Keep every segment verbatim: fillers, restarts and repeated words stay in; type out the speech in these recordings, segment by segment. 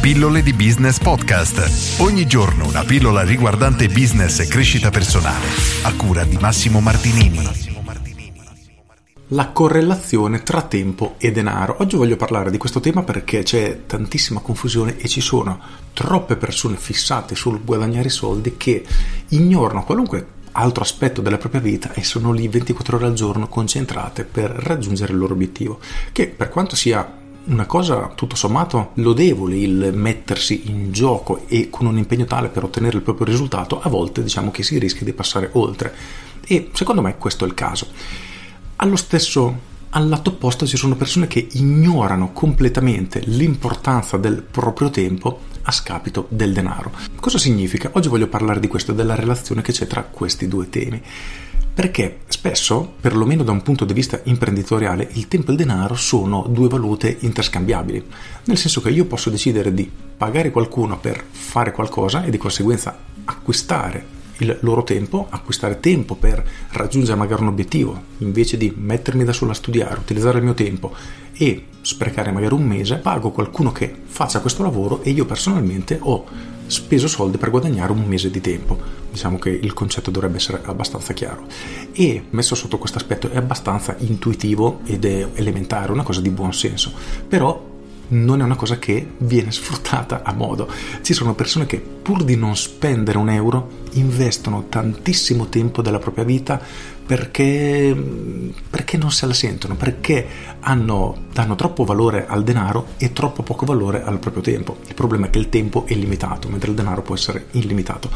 Pillole di Business Podcast. Ogni giorno una pillola riguardante business e crescita personale, a cura di Massimo Martinini. La correlazione tra tempo e denaro. Oggi voglio parlare di questo tema perché c'è tantissima confusione e ci sono troppe persone fissate sul guadagnare soldi che ignorano qualunque altro aspetto della propria vita e sono lì ventiquattro ore al giorno concentrate per raggiungere il loro obiettivo, che per quanto sia una cosa tutto sommato lodevole, il mettersi in gioco e con un impegno tale per ottenere il proprio risultato, a volte diciamo che si rischia di passare oltre, e secondo me questo è il caso. Allo stesso, al lato opposto, ci sono persone che ignorano completamente l'importanza del proprio tempo a scapito del denaro. Cosa significa? Oggi voglio parlare di questo, della relazione che c'è tra questi due temi, perché spesso, perlomeno da un punto di vista imprenditoriale, il tempo e il denaro sono due valute interscambiabili, nel senso che io posso decidere di pagare qualcuno per fare qualcosa e di conseguenza acquistare il loro tempo, acquistare tempo per raggiungere magari un obiettivo, invece di mettermi da solo a studiare, utilizzare il mio tempo e sprecare magari un mese, pago qualcuno che faccia questo lavoro e io personalmente ho speso soldi per guadagnare un mese di tempo. Diciamo che il concetto dovrebbe essere abbastanza chiaro e messo sotto questo aspetto è abbastanza intuitivo ed è elementare, una cosa di buon senso, però non è una cosa che viene sfruttata a modo. Ci sono persone che pur di non spendere un euro investono tantissimo tempo della propria vita perché, perché non se la sentono, perché hanno, danno troppo valore al denaro e troppo poco valore al proprio tempo. Il problema è che il tempo è limitato, mentre il denaro può essere illimitato.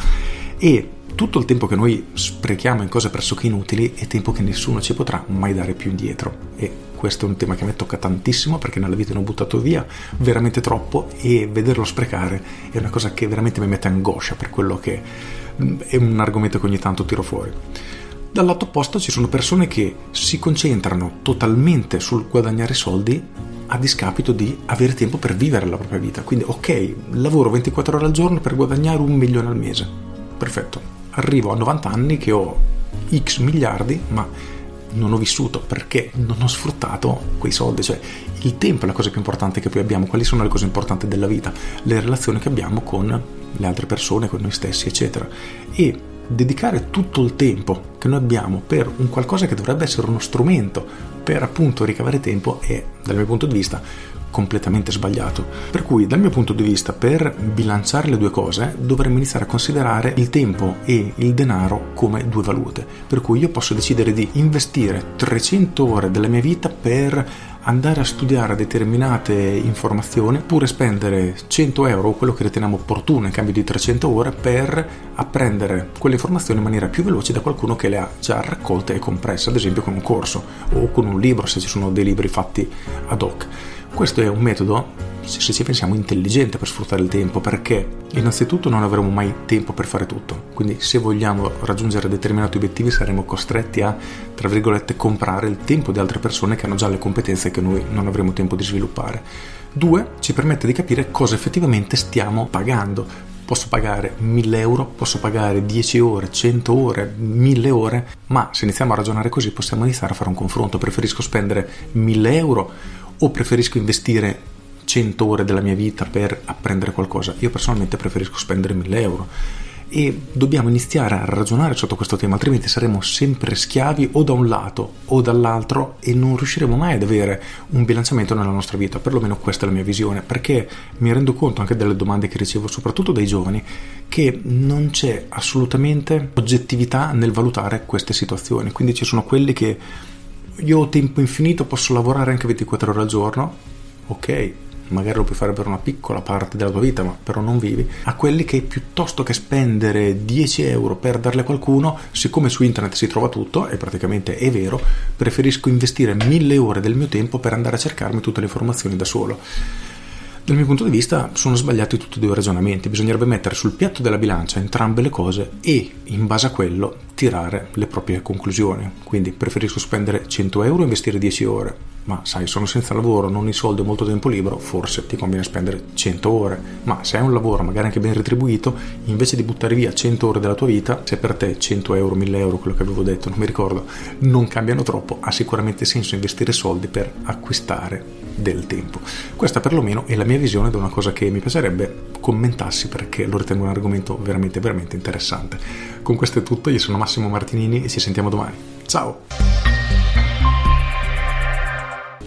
E tutto il tempo che noi sprechiamo in cose pressoché inutili è tempo che nessuno ci potrà mai dare più indietro. E questo è un tema che mi tocca tantissimo perché nella vita ne ho buttato via veramente troppo e vederlo sprecare è una cosa che veramente mi mette angoscia, per quello che è un argomento che ogni tanto tiro fuori. Dal lato opposto ci sono persone che si concentrano totalmente sul guadagnare soldi a discapito di avere tempo per vivere la propria vita. Quindi ok, lavoro ventiquattro ore al giorno per guadagnare un milione al mese. Perfetto, arrivo a novanta anni che ho X miliardi, ma non ho vissuto perché non ho sfruttato quei soldi. Cioè il tempo è la cosa più importante che poi abbiamo. Quali sono le cose importanti della vita? Le relazioni che abbiamo con le altre persone, con noi stessi, eccetera. E dedicare tutto il tempo che noi abbiamo per un qualcosa che dovrebbe essere uno strumento per appunto ricavare tempo è, dal mio punto di vista, completamente sbagliato. Per cui, dal mio punto di vista, per bilanciare le due cose dovremmo iniziare a considerare il tempo e il denaro come due valute, per cui io posso decidere di investire trecento ore della mia vita per andare a studiare determinate informazioni, oppure spendere cento euro o quello che riteniamo opportuno in cambio di trecento ore per apprendere quelle informazioni in maniera più veloce da qualcuno che le ha già raccolte e compresse, ad esempio con un corso o con un libro, se ci sono dei libri fatti ad hoc. Questo è un metodo, se ci pensiamo, intelligente per sfruttare il tempo, perché innanzitutto non avremo mai tempo per fare tutto, quindi se vogliamo raggiungere determinati obiettivi saremo costretti a, tra virgolette, comprare il tempo di altre persone che hanno già le competenze che noi non avremo tempo di sviluppare. Due, ci permette di capire cosa effettivamente stiamo pagando. Posso pagare mille euro, posso pagare dieci ore, cento ore, mille ore, ma se iniziamo a ragionare così possiamo iniziare a fare un confronto. Preferisco spendere mille euro o preferisco investire cento ore della mia vita per apprendere qualcosa? Io personalmente preferisco spendere mille euro e dobbiamo iniziare a ragionare sotto questo tema, altrimenti saremo sempre schiavi o da un lato o dall'altro e non riusciremo mai ad avere un bilanciamento nella nostra vita. Perlomeno questa è la mia visione, perché mi rendo conto anche delle domande che ricevo soprattutto dai giovani che non c'è assolutamente oggettività nel valutare queste situazioni. Quindi ci sono quelli che: io ho tempo infinito, posso lavorare anche ventiquattro ore al giorno. Ok, magari lo puoi fare per una piccola parte della tua vita, ma però non vivi. A quelli che piuttosto che spendere dieci euro per darle a qualcuno, siccome su internet si trova tutto, e praticamente è vero, preferisco investire mille ore del mio tempo per andare a cercarmi tutte le informazioni da solo. Dal mio punto di vista sono sbagliati tutti e due i ragionamenti. Bisognerebbe mettere sul piatto della bilancia entrambe le cose e in base a quello tirare le proprie conclusioni. Quindi preferisco spendere cento euro e investire dieci ore, ma sai, sono senza lavoro, non ho i soldi e molto tempo libero, forse ti conviene spendere cento ore. Ma se hai un lavoro magari anche ben retribuito, invece di buttare via cento ore della tua vita, se per te cento euro, mille euro, quello che avevo detto, non mi ricordo, non cambiano troppo, ha sicuramente senso investire soldi per acquistare del tempo. Questa perlomeno è la mia visione ed è una cosa che mi piacerebbe commentassi, perché lo ritengo un argomento veramente veramente interessante. Con questo è tutto, io sono Massimo Martinini e ci sentiamo domani. Ciao!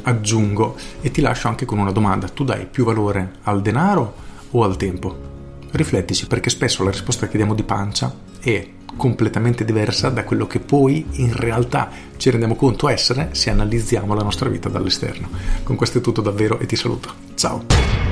Aggiungo e ti lascio anche con una domanda: tu dai più valore al denaro o al tempo? Riflettici, perché spesso la risposta che diamo di pancia è completamente diversa da quello che poi in realtà ci rendiamo conto essere se analizziamo la nostra vita dall'esterno. Con questo è tutto davvero e ti saluto. Ciao!